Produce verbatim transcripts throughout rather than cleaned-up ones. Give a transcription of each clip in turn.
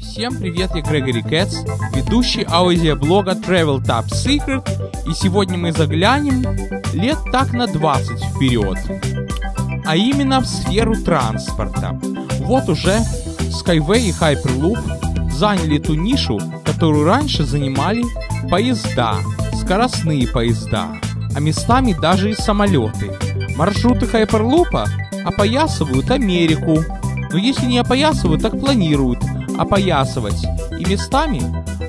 Всем привет, я Грегори Кэтс, ведущий аудиоблога Travel Top Secret, и сегодня мы заглянем лет так на двадцать вперед, а именно в сферу транспорта. Вот уже Skyway и Hyperloop заняли ту нишу, которую раньше занимали поезда, скоростные поезда, а местами даже и самолеты. Маршруты Hyperloop'а опоясывают Америку, но если не опоясывают, так планируют опоясывать, и местами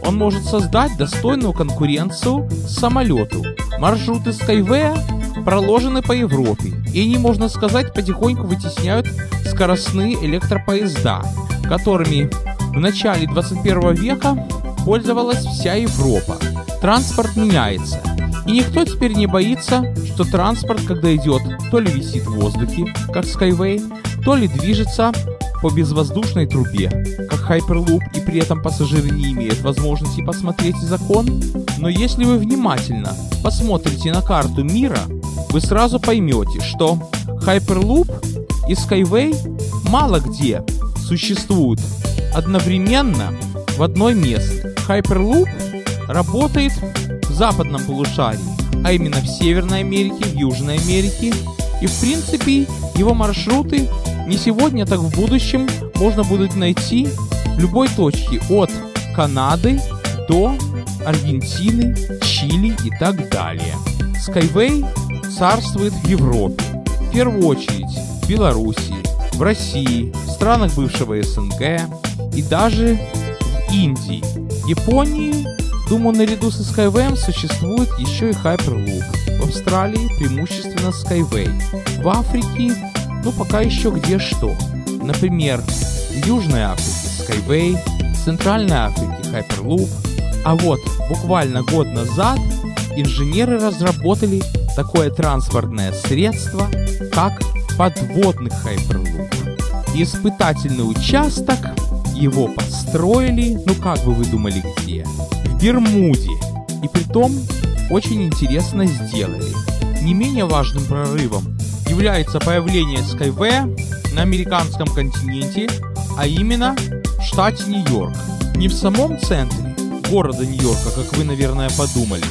он может создать достойную конкуренцию самолету. Маршруты Skyway проложены по Европе, и они, можно сказать, потихоньку вытесняют скоростные электропоезда, которыми в начале двадцать первого века пользовалась вся Европа. Транспорт меняется, и никто теперь не боится, что транспорт, когда идет, то ли висит в воздухе, как Skyway, то ли движется по безвоздушной трубе, как Hyperloop, и при этом пассажиры не имеют возможности посмотреть закон. Но если вы внимательно посмотрите на карту мира, вы сразу поймете, что Hyperloop и Skyway мало где существуют одновременно в одной месте. Hyperloop работает в западном полушарии, а именно в Северной Америке, в Южной Америке, и в принципе его маршруты не сегодня, так в будущем можно будет найти в любой точке от Канады до Аргентины, Чили и так далее. Skyway царствует в Европе, в первую очередь в Беларуси, в России, в странах бывшего СНГ и даже в Индии. В Японии, думаю, наряду со Skyway существует еще и Hyperloop. В Австралии преимущественно Skyway. В Африке ну пока еще где что. Например, в Южной Африке Skyway, в Центральной Африке Hyperloop. А вот буквально год назад инженеры разработали такое транспортное средство, как подводный Hyperloop. И испытательный участок его построили, ну как бы вы думали где? В Бермуде. И притом очень интересно сделали. Не менее важным прорывом является появление Skyway на американском континенте, а именно в штате Нью-Йорк. Не в самом центре города Нью-Йорка, как вы, наверное, подумали,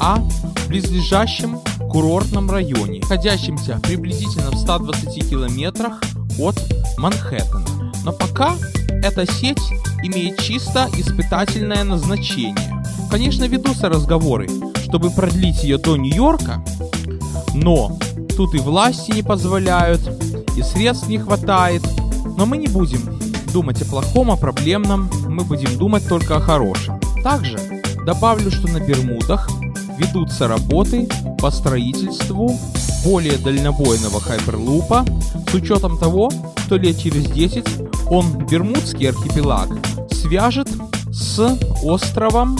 а в близлежащем курортном районе, находящемся приблизительно в ста двадцати километрах от Манхэттена. Но пока эта сеть имеет чисто испытательное назначение. Конечно, ведутся разговоры, чтобы продлить ее до Нью-Йорка, но тут и власти не позволяют, и средств не хватает. Но мы не будем думать о плохом, о проблемном, мы будем думать только о хорошем. Также добавлю, что на Бермудах ведутся работы по строительству более дальнобойного Hyperloop'а, с учетом того, что лет через десять он Бермудский архипелаг свяжет с островом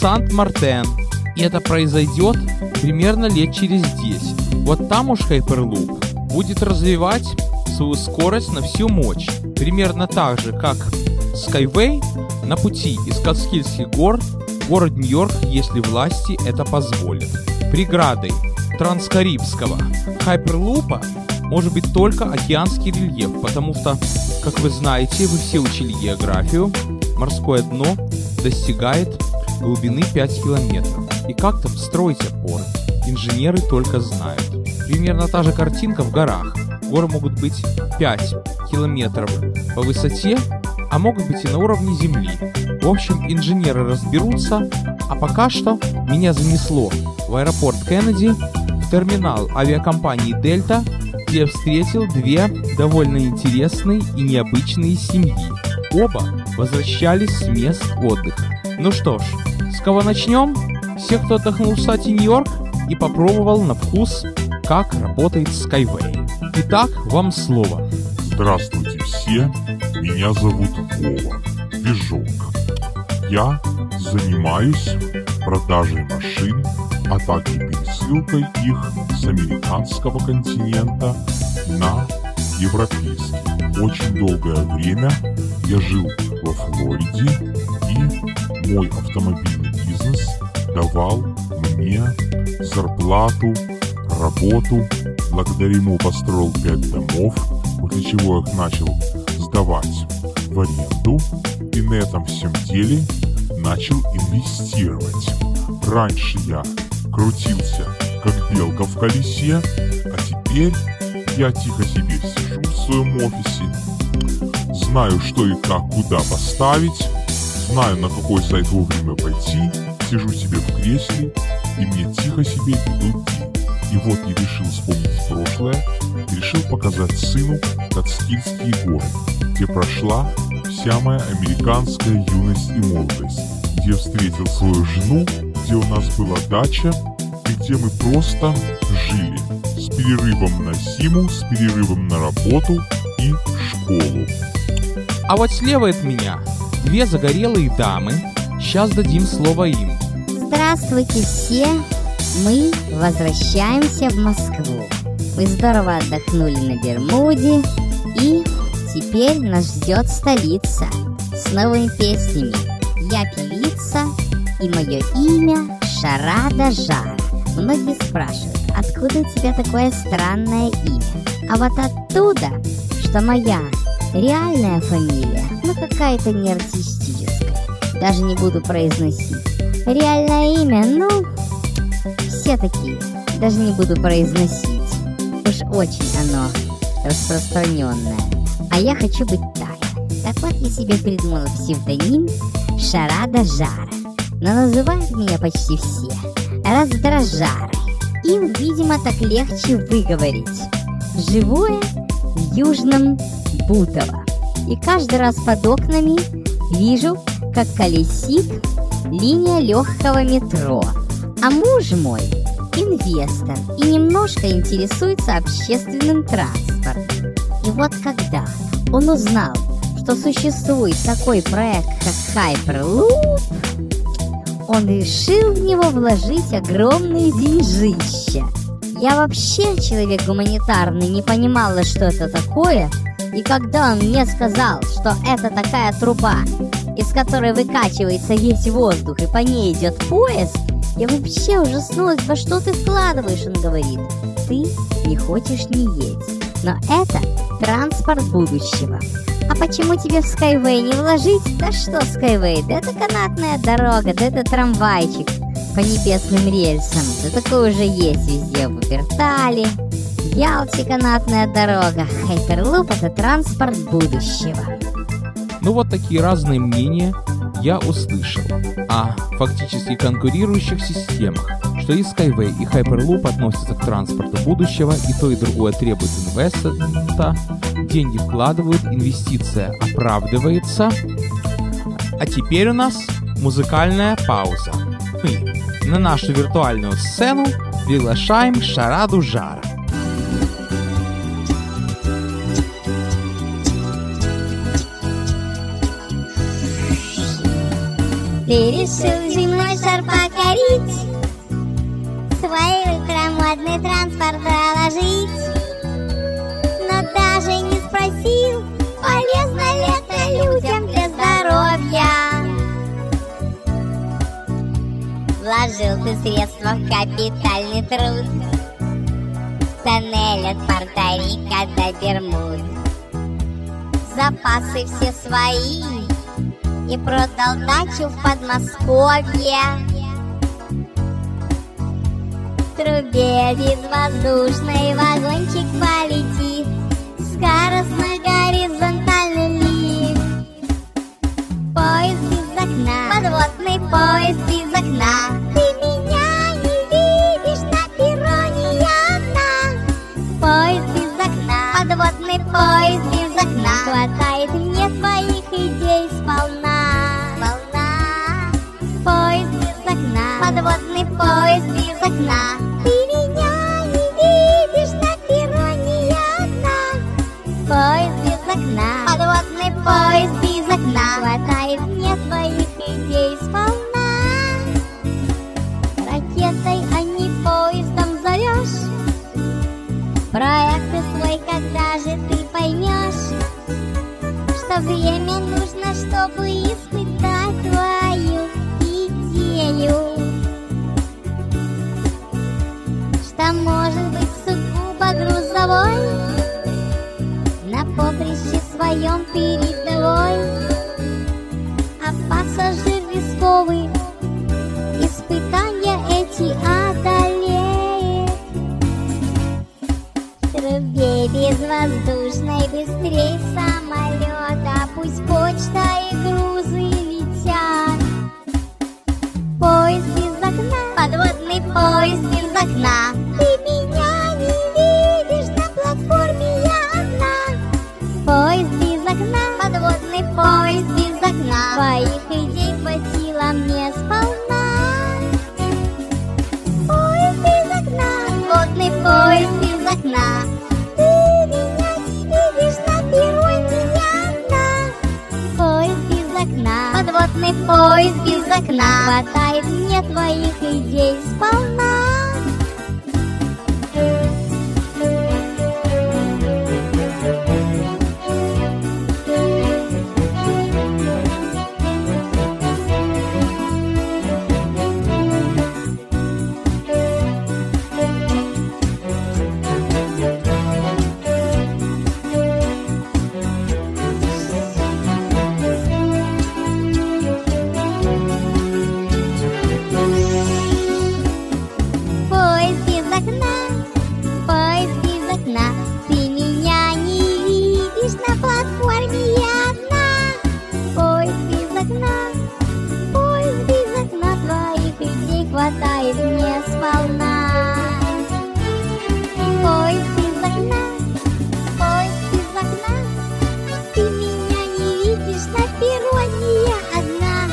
Сант-Мартен. И это произойдет примерно лет через десять. Вот там уж Hyperloop будет развивать свою скорость на всю мощь. Примерно так же, как Skyway на пути из Кацкильских гор в город Нью-Йорк, если власти это позволят. Преградой транскарибского Hyperloop'а может быть только океанский рельеф, потому что, как вы знаете, вы все учили географию, морское дно достигает глубины пяти километров. И как там строить опоры? Инженеры только знают. Примерно та же картинка в горах. Горы могут быть пять километров по высоте, а могут быть и на уровне земли. В общем, инженеры разберутся, а пока что меня занесло в аэропорт Кеннеди, в терминал авиакомпании «Дельта», где встретил две довольно интересные и необычные семьи. Оба возвращались с мест отдыха. Ну что ж, с кого начнем? Все, кто отдохнул в штате Нью-Йорк и попробовал на вкус, как работает Skyway. Итак, вам слово. Здравствуйте все, меня зовут Вова Бежок. Я занимаюсь продажей машин, а также пересылкой их с американского континента на европейский. Очень долгое время я жил во Флориде, и мой автомобильный бизнес давал мне зарплату, работу. Благодаря ему построил пять домов, после чего их начал сдавать в аренду и на этом всем деле начал инвестировать. Раньше я крутился, как белка в колесе, а теперь я тихо себе сижу в своем офисе. Знаю, что и как, куда поставить, знаю, на какой сайт вовремя пойти, сижу себе в кресле, и мне тихо себе идут деньги. И вот я решил вспомнить прошлое, решил показать сыну Кацкинские горы, где прошла вся моя американская юность и молодость, где встретил свою жену, где у нас была дача, и где мы просто жили, с перерывом на зиму, с перерывом на работу и школу. А вот слева от меня две загорелые дамы, сейчас дадим слово им. Здравствуйте все, мы возвращаемся в Москву. Мы здорово отдохнули на Бермуде, и теперь нас ждет столица с новыми песнями. Я певица, и мое имя Шарада Жара. Многие спрашивают, откуда у тебя такое странное имя? А вот оттуда, что моя реальная фамилия, ну какая-то не артистическая. Даже не буду произносить. Реальное имя, ну, все такие. Даже не буду произносить. Уж очень оно распространенное. А я хочу быть Тая. Так вот я себе придумала псевдоним Шарада Жара. Но называют меня почти все раздражары. Им, видимо, так легче выговорить. Живу я в Южном Бутово. И каждый раз под окнами вижу, как колесит линия легкого метро. А муж мой инвестор и немножко интересуется общественным транспортом. И вот когда он узнал, что существует такой проект, как Hyperloop, он решил в него вложить огромные деньжища. Я вообще человек гуманитарный, не понимала, что это такое. И когда он мне сказал, что это такая труба, из которой выкачивается весь воздух и по ней идет поезд, я вообще ужаснулась, во что ты вкладываешь, он говорит. Ты не хочешь не есть. Но это транспорт будущего. А почему тебе в Skyway не вложить? Да что Skyway? Да это канатная дорога, да это трамвайчик по небесным рельсам. Да такое уже есть везде в Упертале. В Ялте канатная дорога. Hyperloop — это транспорт будущего. Ну вот такие разные мнения я услышал о фактически конкурирующих системах, что и Skyway, и Hyperloop относятся к транспорту будущего, и то и другое требует инвестора, деньги вкладывают, инвестиция оправдывается. А теперь у нас музыкальная пауза. Мы на нашу виртуальную сцену приглашаем Шараду Жара. Ты решил земной шар покорить, свой ультрамодный транспорт проложить, но даже не спросил, полезно ли это людям для здоровья. Вложил ты средства в капитальный труд, тоннель от Порто-Рико до Бермуд, запасы все свои и продал дачу в Подмосковье. В трубе безвоздушный вагончик полетит скоростно-горизонтальный лифт. Поезд из окна, подводный поезд из окна. Ты меня не видишь, на перроне я одна. Поезд из окна, подводный поезд из окна. Хватает мне твоих идей сполна. Подводный поезд из окна. Ты меня не видишь, на перроне я одна. Поезд из окна. Подводный поезд из окна. Хватает мне твоих идей сполна. Ракетой, а не поездом зовешь. Проекты свой, когда же ты поймешь, что время нужно, чтобы испытать твою идею. Что может быть сугубо грузовой, на поприще своем передовой. быстрей самолета, пусть почта и грузы летят. Поезд без окна, подводный поезд без окна. Ты меня не видишь, на платформе я одна. Поезд без окна, подводный поезд без окна. Твоих идей хватило мне сполна. Поезд без окна, подводный поезд без окна. Подводный поезд без окна. Хватает мне твоих идей сполна. Ты меня не видишь, на платформе я одна. Поезд без окна, поезд без окна. Твоих идей хватает мне сполна. Поезд без окна, поезд без окна. Ты меня не видишь, на перроне я одна.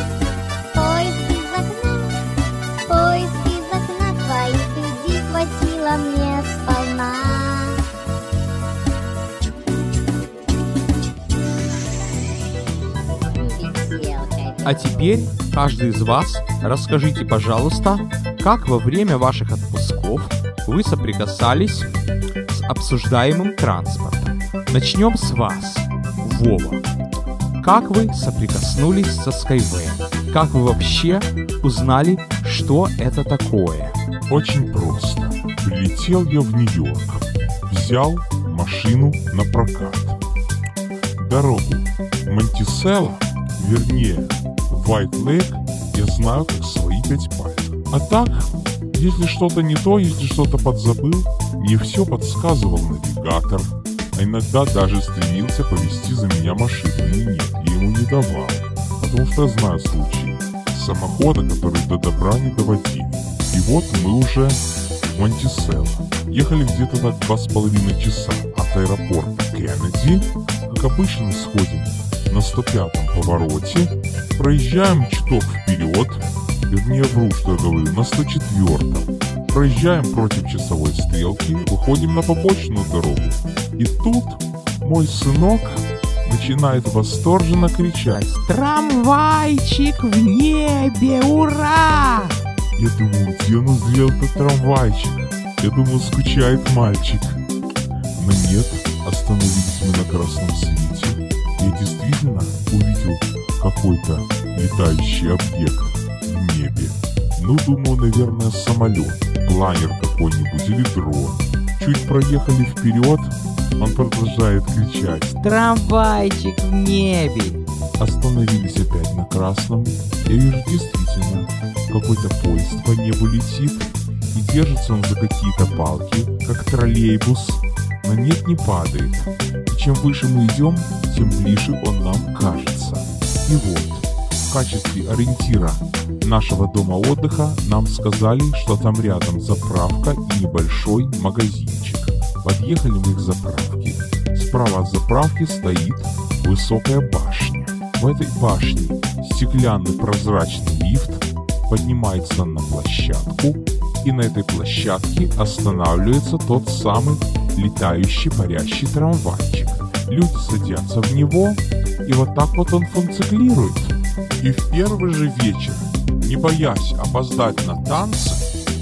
Поезд без окна, поезд без окна. Твоих идей хватило мне сполна. А теперь каждый из вас расскажите, пожалуйста, как во время ваших отпусков вы соприкасались с обсуждаемым транспортом. Начнем с вас, Вова. Как вы соприкоснулись со Skyway? Как вы вообще узнали, что это такое? Очень просто. Прилетел я в Нью-Йорк, взял машину на прокат. Дорогу Монтиселло, вернее, White Lake я знаю как свои пять пальцев. А так, если что-то не то, если что-то подзабыл, мне все подсказывал навигатор, а иногда даже стремился повести за меня машину, и нет, я ему не давал, потому что я знаю случаи самохода, который до добра не доводили. И вот мы уже в Монтиселло. Ехали где-то так два с половиной часа от аэропорта Кеннеди, как обычно сходим на сто пятом повороте, проезжаем чуток вперед, вернее вру, что я говорю, на сто четвёртом, проезжаем против часовой стрелки, выходим на побочную дорогу. И тут мой сынок начинает восторженно кричать: «Трамвайчик в небе, ура!» Я думаю, где назрел этот трамвайчик? Я думаю, скучает мальчик. Но нет, остановились мы на красном свете. Я действительно увидел какой-то летающий объект в небе. Ну, думаю, наверное, самолет, планер какой-нибудь или дрон. Чуть проехали вперед, он продолжает кричать: «Трамвайчик в небе!» Остановились опять на красном. Я вижу, действительно, какой-то поезд по небу летит. И держится он за какие-то палки, как троллейбус. Но нет, не падает. И чем выше мы идем, тем ближе он нам кажется. И вот, в качестве ориентира нашего дома отдыха нам сказали, что там рядом заправка и небольшой магазинчик. Подъехали мы к заправке. Справа от заправки стоит высокая башня. В этой башне стеклянный прозрачный лифт поднимается на площадку. И на этой площадке останавливается тот самый летающий парящий трамвайчик. Люди садятся в него, и вот так вот он функционирует. И в первый же вечер, не боясь опоздать на танцы,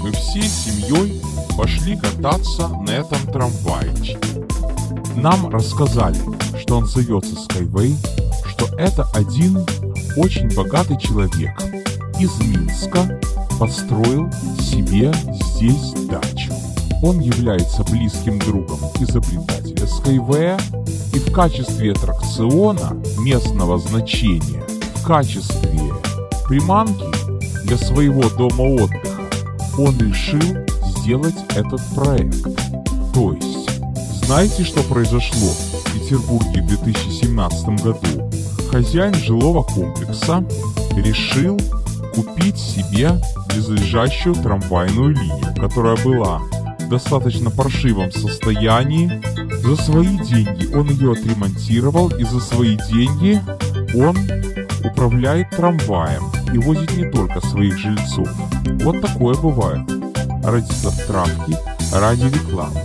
мы всей семьей пошли кататься на этом трамвайчике. Нам рассказали, что он зовется Skyway, что это один очень богатый человек из Минска построил себе здесь дачу. Он является близким другом изобретателя Skyway, и в качестве аттракциона местного значения, в качестве приманки для своего дома отдыха, он решил сделать этот проект. То есть, с Знаете, что произошло в Петербурге в две тысячи семнадцатом году? Хозяин жилого комплекса решил купить себе близлежащую трамвайную линию, которая была в достаточно паршивом состоянии. За свои деньги он ее отремонтировал, и за свои деньги он управляет трамваем и возит не только своих жильцов. Вот такое бывает. Ради затравки, ради рекламы.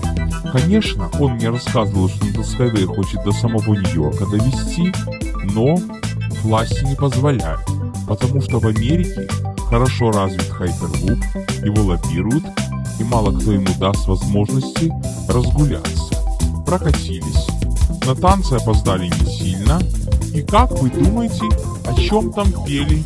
Конечно, он мне рассказывал, что Needles Highway хочет до самого Нью-Йорка довести, но власти не позволяют, потому что в Америке хорошо развит хайперлуп, его лоббируют, и мало кто ему даст возможности разгуляться. Прокатились. На танцы опоздали не сильно. И как вы думаете, о чем там пели?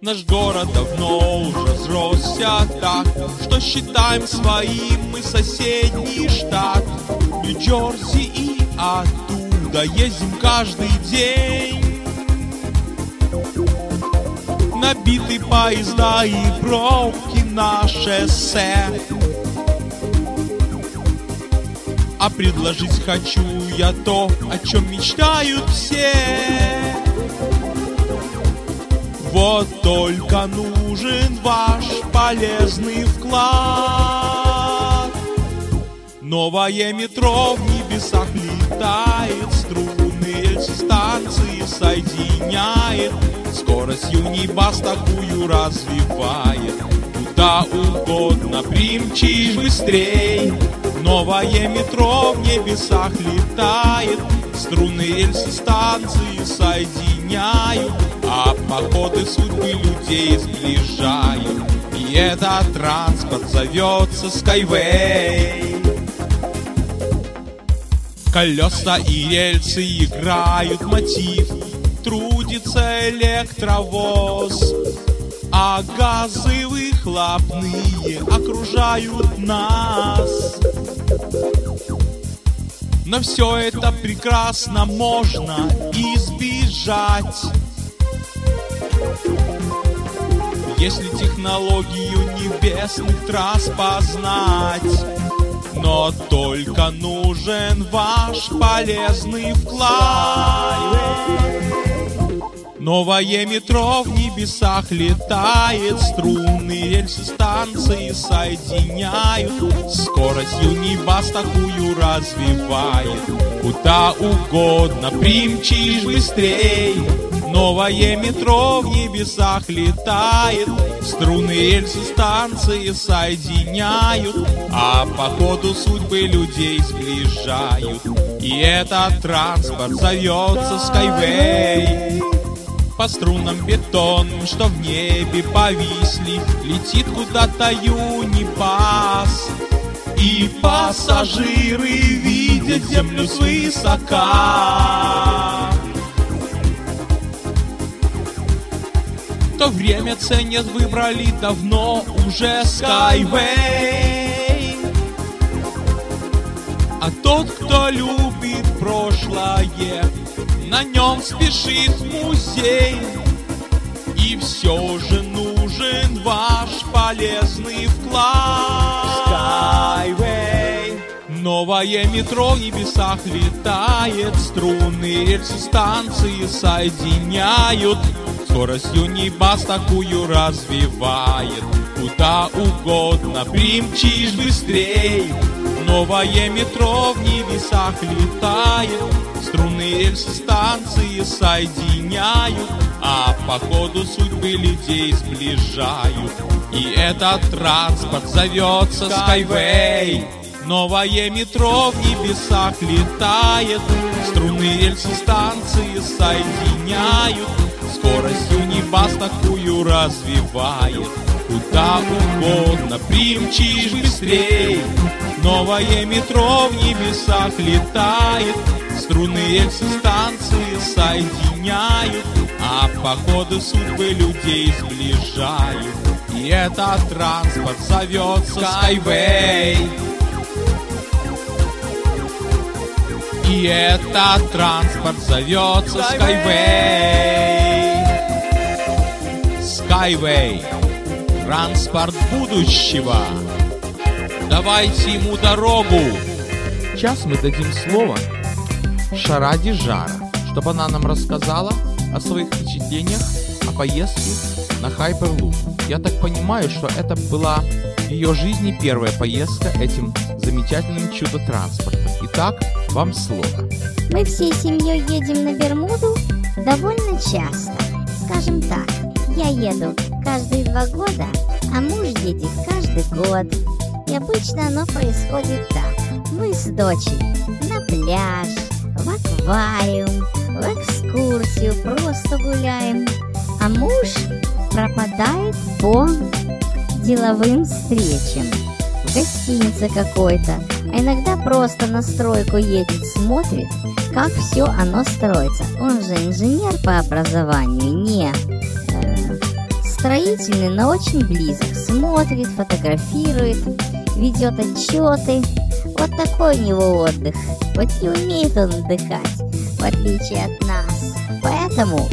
Наш город давно уже взросся так, что считаем своим мы соседний штат. Нью-Джерси и оттуда ездим каждый день. Набиты поезда и пробки на шоссе. А предложить хочу я то, о чем мечтают все. Вот только нужен ваш полезный вклад. Новое метро в небесах летает, струнные станции соединяет, скорость юнибас такую развивает. Куда угодно примчишь быстрей. Новое метро в небесах летает, струны рельс-станции соединяют, а походы судьбы людей сближают. И этот транспорт зовется Skyway. Колеса и рельсы играют мотив, трудится электровоз, а газы выхлопные окружают нас. Но все это прекрасно можно избежать, если технологию небесных трасс познать. Но только нужен ваш полезный вклад. Новое метро в небесах летает, струны рельсы-станции соединяют, скорость юнибас такую развивает. Куда угодно примчишь быстрей. Новое метро в небесах летает, струны рельсы-станции соединяют, а по ходу судьбы людей сближают. И этот транспорт зовется Skyway. По струнам бетонным, что в небе повисли, летит куда-то юнибас. И пассажиры видят землю свысока. То время ценят, выбрали давно уже Skyway. А тот, кто любит прошлое, на нем спешит в музей. И все же нужен ваш полезный вклад. Skyway. Новое метро в небесах летает, струны рельсы-станции соединяют, скорость юнибас такую развивает. Куда угодно примчишь быстрей. Новое метро в небесах летает, струны рельсы-станции соединяют, а по ходу судьбы людей сближают. И этот транспорт зовется Skyway. Новое метро в небесах летает, струны рельсы-станции соединяют, скорость юнибас вас такую развивает. Куда угодно примчишь быстрей, новое метро в небесах летает, струны экзистанции соединяют, а походы судьбы людей сближают. И этот транспорт зовется Skyway. И этот транспорт зовется Skyway. Skyway. Транспорт будущего. Давайте ему дорогу. Сейчас мы дадим слово Шараде Жара, чтобы она нам рассказала о своих впечатлениях о поездке на Hyperloop. Я так понимаю, что это была в ее жизни первая поездка этим замечательным чудо-транспортом. Итак, вам слово. Мы всей семьей едем на Бермуду довольно часто. Скажем так, я еду каждые два года, а муж едет каждый год. И обычно оно происходит так. Мы с дочерью на пляж, в аквариум, в экскурсию просто гуляем. А муж пропадает по деловым встречам, в гостинице какой-то. А иногда просто на стройку едет, смотрит, как все оно строится. Он же инженер по образованию, не... строительный, но очень близок. Смотрит, фотографирует, ведет отчеты. Вот такой у него отдых. Вот не умеет он отдыхать, в отличие от нас. Поэтому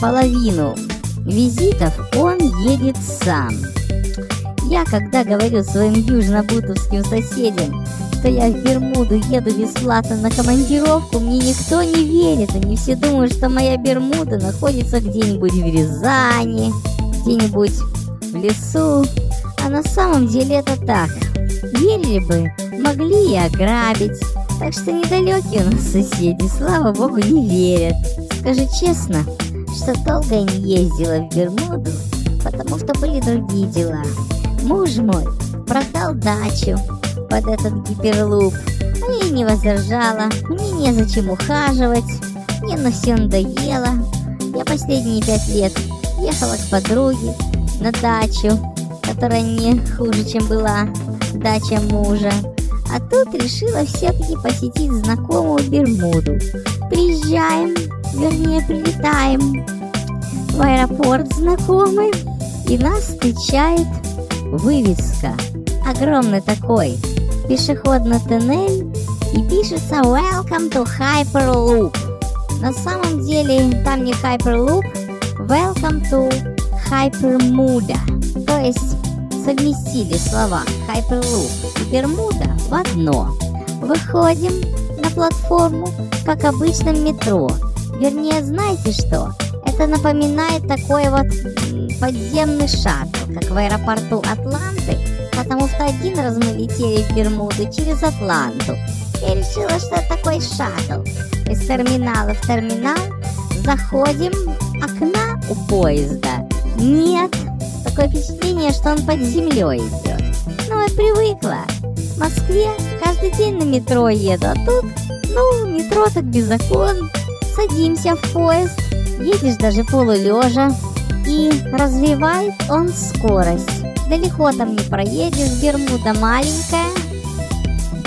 половину визитов он едет сам. Я, когда говорю своим южнобутовским соседям, что я в Бермуду еду бесплатно на командировку, мне никто не верит. Они все думают, что моя Бермуда находится где-нибудь в Рязани, где-нибудь в лесу, а на самом деле это так. Верили бы, могли и ограбить. Так что недалекие у нас соседи, слава богу, не верят. Скажу честно, что долго я не ездила в Бермуду, потому что были другие дела. Муж мой продал дачу под этот гиперлуп, а я не возражала, мне незачем ухаживать, мне на все надоело. Я последние пять лет ехала к подруге на дачу, которая не хуже, чем была дача мужа. А тут решила все-таки посетить знакомую Бермуду. Приезжаем, вернее прилетаем в аэропорт знакомый, и нас встречает вывеска. Огромный такой пешеходный тоннель, и пишется «Welcome to Hyperloop». На самом деле там не Hyperloop, Welcome to Hypermuda. То есть совместили слова Hyperloop и Бермуда в одно. Выходим на платформу, как обычно в метро. Вернее, знаете что? Это напоминает такой вот подземный шаттл, как в аэропорту Атланты, потому что один раз мы летели в Бермуду через Атланту. Я решила, что это такой шаттл. Из терминала в терминал заходим, окна у поезда нет. Такое впечатление, что он под землей идет. Ну, я привыкла. В Москве каждый день на метро еду, а тут, ну, метро так без окон. Садимся в поезд, едешь даже полулежа, и развивает он скорость. Далеко там не проедешь, Бермуда маленькая.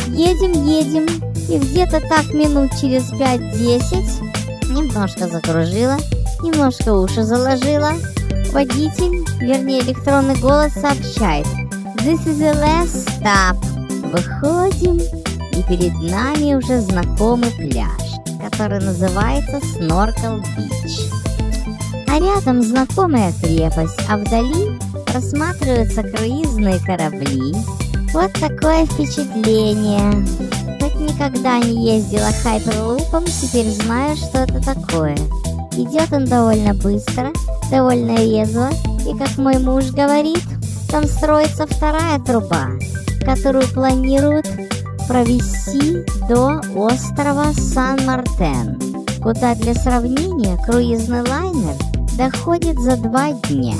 Едем, едем, и где-то так минут через пять-десять немножко закружила, немножко уши заложила. Водитель, вернее электронный голос сообщает: This is the last stop. Выходим, и перед нами уже знакомый пляж, который называется Snorkel Beach. А рядом знакомая крепость, а вдали просматриваются круизные корабли. Вот такое впечатление. Как никогда не ездила хайперлупом, теперь знаю, что это такое. Идет он довольно быстро, довольно резво, и, как мой муж говорит, там строится вторая труба, которую планируют провести до острова Сан-Мартен, куда для сравнения круизный лайнер доходит за два дня,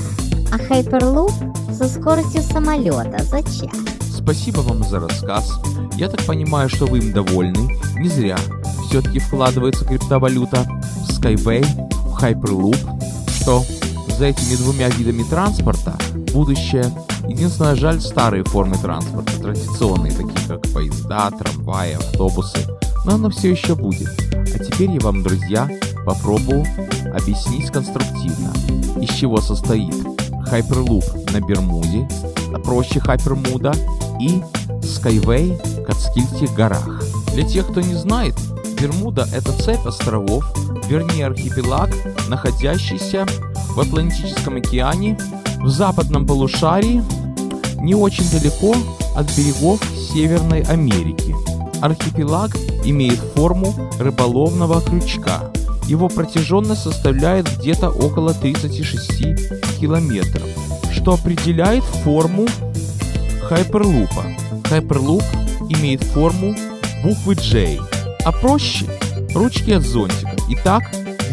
а хайперлуп со скоростью самолета за час. Спасибо вам за рассказ. Я так понимаю, что вы им довольны. Не зря все-таки вкладывается криптовалюта в Skyway, в Hyperloop, что за за этими двумя видами транспорта будущее. Единственное, жаль старые формы транспорта, традиционные, такие как поезда, трамваи, автобусы, но оно все еще будет. А теперь я вам, друзья, попробую объяснить конструктивно, из чего состоит Hyperloop на Бермуде, на проще Хайпермуда, и Skyway в Катскильских горах. Для тех, кто не знает, Бермуда — это цепь островов, вернее архипелаг, находящийся в Атлантическом океане, в западном полушарии, не очень далеко от берегов Северной Америки. Архипелаг имеет форму рыболовного крючка. Его протяженность составляет где-то около тридцати шести километров, что определяет форму хайперлупа. Хайперлуп имеет форму буквы J, а проще – ручки от зонтика. Итак,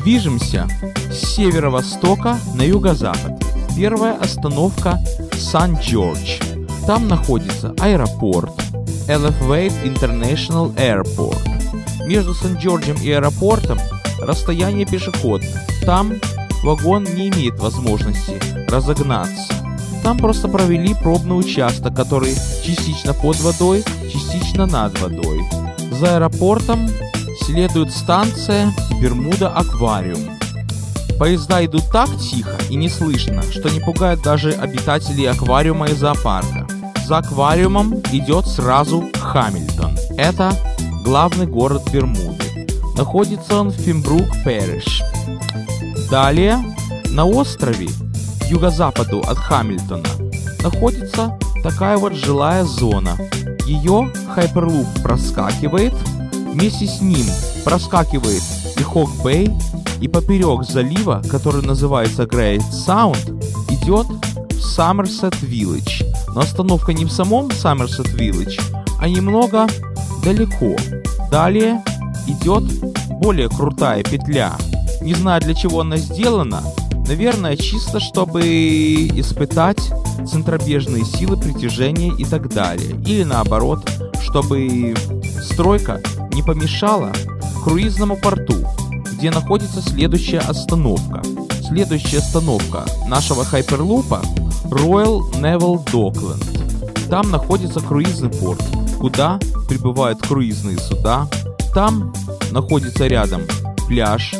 движемся с северо-востока на юго-запад. Первая остановка – Сан-Джордж. Там находится аэропорт Elevate International Airport. Между Сан-Джорджем и аэропортом расстояние пешеходное. Там вагон не имеет возможности разогнаться. Там просто провели пробный участок, который частично под водой, частично над водой. За аэропортом следует станция Бермуда-Аквариум. Поезда идут так тихо и не слышно, что не пугает даже обитателей аквариума и зоопарка. За аквариумом идет сразу Хамильтон. Это главный город Бермуды. Находится он в Пембрук-Пэриш. Далее на острове, юго-западу от Хамильтона, находится такая вот жилая зона. Ее Хайперлуп проскакивает, вместе с ним проскакивает и Хок-Бэй, и поперек залива, который называется Great Sound, идет в Somerset Village. Но остановка не в самом Somerset Village, а немного далеко. Далее идет более крутая петля. Не знаю, для чего она сделана. Наверное, чисто чтобы испытать центробежные силы притяжения и так далее. Или наоборот, чтобы стройка не помешала круизному порту, где находится следующая остановка. Следующая остановка нашего хайперлупа – Royal Naval Dockland. Там находится круизный порт, куда прибывают круизные суда. Там находится рядом пляж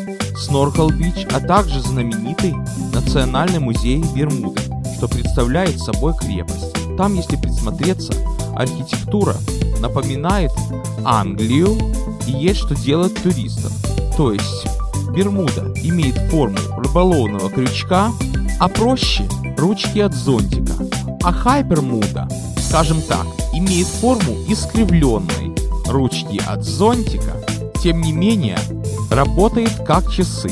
Сноркел-Бич, а также знаменитый Национальный музей Бермуды, что представляет собой крепость. Там, если присмотреться, архитектура напоминает Англию и есть что делать туристам. То есть Бермуда имеет форму рыболовного крючка, а проще ручки от зонтика. А Хайпермуда, скажем так, имеет форму искривленной ручки от зонтика, тем не менее работает как часы.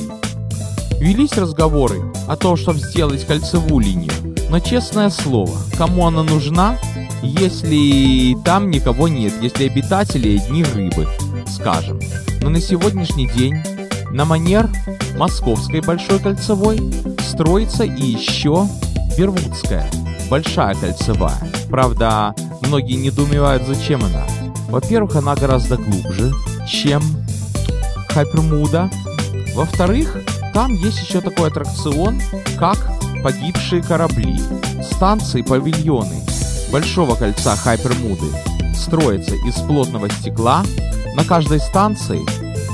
Велись разговоры о том, чтобы сделать кольцевую линию, но честное слово, кому она нужна, если там никого нет, если обитатели одни рыбы, скажем. Но на сегодняшний день на манер Московской Большой Кольцевой строится и еще Бермудская Большая Кольцевая. Правда, многие недоумевают, зачем она. Во-первых, она гораздо глубже, чем Хайпермуда. Во-вторых, там есть еще такой аттракцион, как погибшие корабли. Станции, павильоны Большого кольца Хайпермуды строятся из плотного стекла. На каждой станции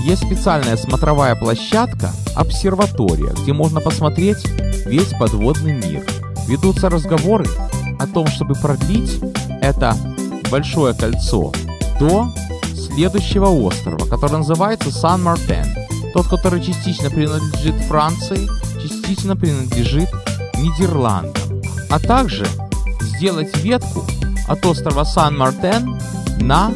есть специальная смотровая площадка, обсерватория, где можно посмотреть весь подводный мир. Ведутся разговоры о том, чтобы продлить это большое кольцо до следующего острова, который называется Сан-Мартен. Тот, который частично принадлежит Франции, частично принадлежит Нидерландам. А также сделать ветку от острова Сан-Мартен на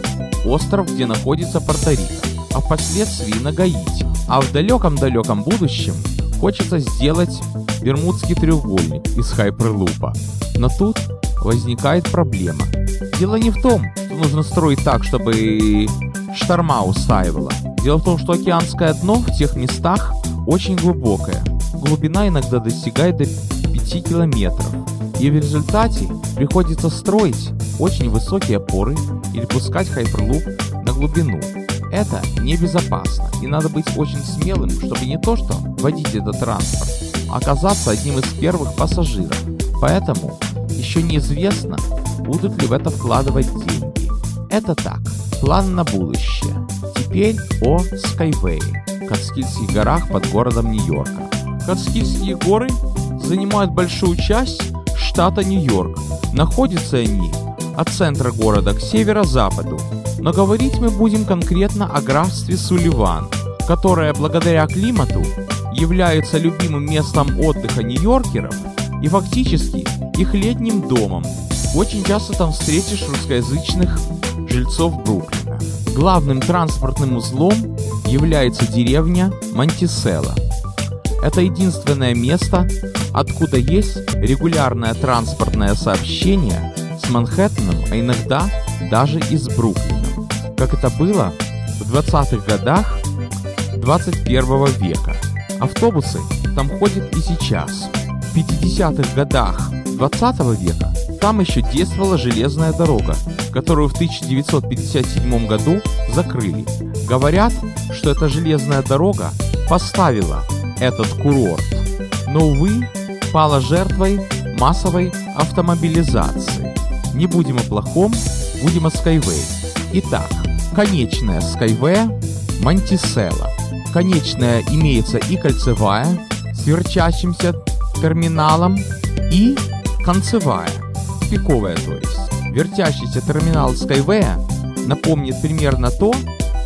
остров, где находится Порто-Рико, а впоследствии на Гаити. А в далеком-далеком будущем хочется сделать Бермудский треугольник из Хайперлупа. Но тут возникает проблема. Дело не в том, что нужно строить так, чтобы шторма устаивала. Дело в том, что океанское дно в тех местах очень глубокое. Глубина иногда достигает до пяти километров. И в результате приходится строить очень высокие опоры или пускать хайперлуп на глубину. Это небезопасно, и надо быть очень смелым, чтобы не то что водить этот транспорт, оказаться одним из первых пассажиров, поэтому еще неизвестно, будут ли в это вкладывать деньги. Это так, план на будущее. Теперь о Skyway, Catskillских горах под городом Нью-Йорка. Catskillские горы занимают большую часть штата Нью-Йорк. Находятся они от центра города к северо-западу. Но говорить мы будем конкретно о графстве Сулливан, которое благодаря климату является любимым местом отдыха нью-йоркеров и фактически их летним домом. Очень часто там встретишь русскоязычных жильцов Бруклина. Главным транспортным узлом является деревня Монтиселло. Это единственное место, откуда есть регулярное транспортное сообщение с Манхэттеном, а иногда даже и с Бруклином, как это было в двадцатых годах двадцать первого века. Автобусы там ходят и сейчас. В пятидесятых годах двадцатого века там еще действовала железная дорога, которую в тысяча девятьсот пятьдесят седьмом году закрыли. Говорят, что эта железная дорога поставила этот курорт, но, увы, пала жертвой массовой автомобилизации. Не будем о плохом, будем о Skyway. Итак, конечная Skyway Монтиселло. Конечная имеется и кольцевая с сверчащимся терминалом, и концевая, пиковая, то есть. Вертящийся терминал Skyway напомнит примерно то,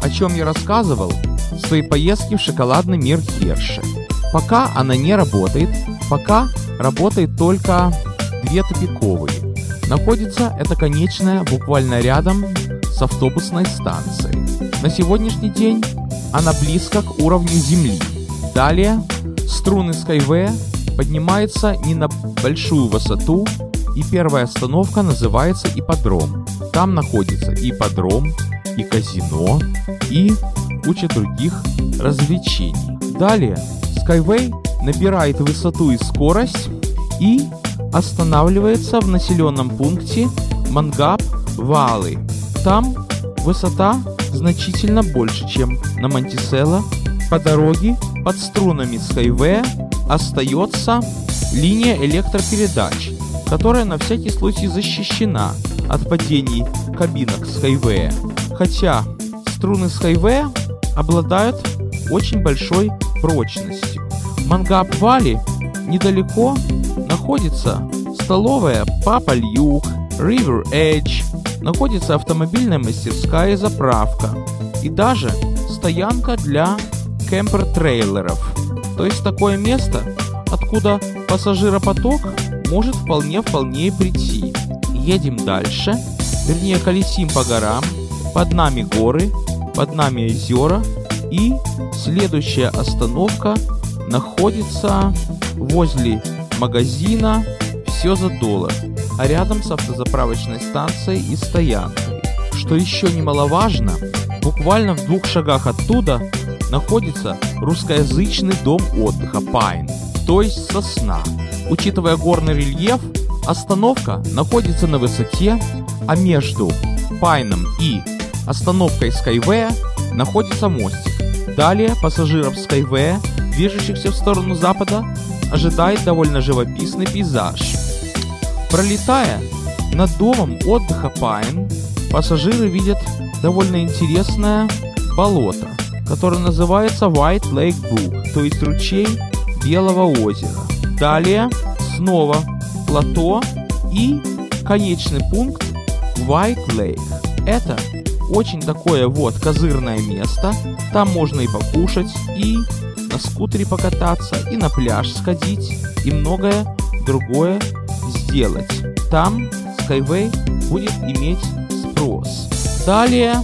о чем я рассказывал в своей поездке в шоколадный мир Херши. Пока она не работает, пока работает только две тупиковые. Находится эта конечная буквально рядом с автобусной станцией. На сегодняшний день она близко к уровню земли. Далее струны Skyway поднимается не на большую высоту, и первая остановка называется ипподром. Там находится и ипподром, и казино, и куча других развлечений. Далее Skyway набирает высоту и скорость и останавливается в населенном пункте Мангап Валли. Там высота значительно больше, чем на Монтиселло. По дороге под струнами Skyway остается линия электропередач, которая на всякий случай защищена от падений кабинок Skyway. Хотя струны Skyway обладают очень большой прочностью. В Мангап-Валли недалеко находится столовая Папа Льюк, River Edge, находится автомобильная мастерская и заправка, и даже стоянка для кемпер-трейлеров. То есть такое место, откуда пассажиропоток может вполне-вполне прийти. Едем дальше, вернее колесим по горам, под нами горы, под нами озера, и следующая остановка находится возле магазина «Все за доллар», а рядом с автозаправочной станцией и стоянкой. Что еще немаловажно, буквально в двух шагах оттуда находится русскоязычный дом отдыха Пайн, то есть сосна. Учитывая горный рельеф, остановка находится на высоте, а между Пайном и остановкой Skyway находится мостик. Далее пассажиров Skyway, движущихся в сторону запада, ожидает довольно живописный пейзаж. Пролетая над домом отдыха Пайн, пассажиры видят довольно интересное болото, которое называется White Lake Brook, то есть ручей Белого озера. Далее снова плато и конечный пункт White Lake. Это очень такое вот козырное место, там можно и покушать, и на скутере покататься, и на пляж сходить, и многое другое сделать. Там Skyway будет иметь спрос. Далее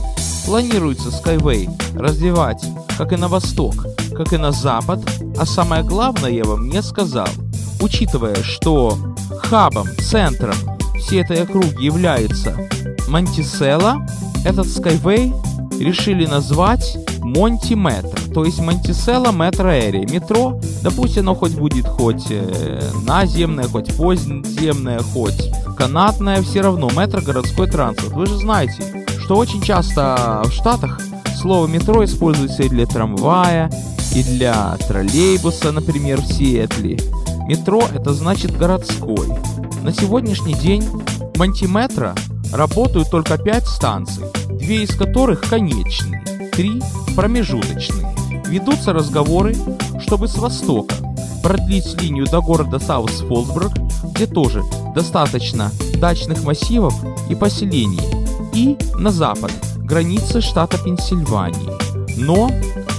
планируется Skyway развивать как и на восток, как и на запад, а самое главное я вам не сказал. Учитывая, что хабом, центром всей этой округи является Монтиселло, этот Skyway решили назвать Монти Метро, то есть Монтиселло Метро Эри. Метро, да пусть оно хоть будет хоть э, наземное, хоть подземное, хоть канатное, все равно метро — городской транспорт. Вы же знаете, что очень часто в Штатах слово метро используется и для трамвая, и для троллейбуса, например, в Сиэтле. Метро – это значит городской. На сегодняшний день в Мантиметро работают только пять станций, две из которых конечные, три промежуточные. Ведутся разговоры, чтобы с востока продлить линию до города Саус-Фолсбург, где тоже достаточно дачных массивов и поселений, и на запад, границы штата Пенсильвании. Но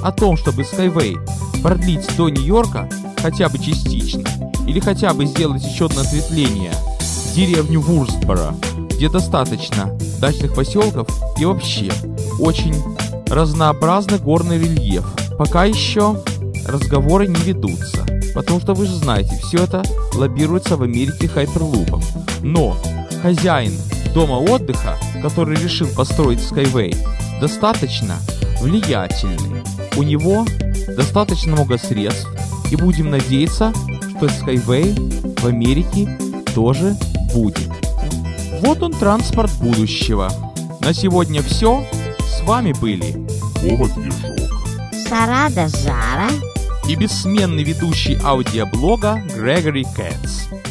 о том, чтобы Skyway продлить до Нью-Йорка хотя бы частично, или хотя бы сделать еще одно ответвление в деревню Вурстборо, где достаточно дачных поселков и вообще очень разнообразный горный рельеф, пока еще разговоры не ведутся, потому что вы же знаете, все это лоббируется в Америке хайперлупом. Но хозяин дома отдыха, который решил построить Skyway, достаточно влиятельный. У него достаточно много средств, и будем надеяться, что Skyway в Америке тоже будет. Вот он, транспорт будущего. На сегодня все. С вами были Вова Движок, Сарада Жара и бессменный ведущий аудиоблога Грегори Кэтс.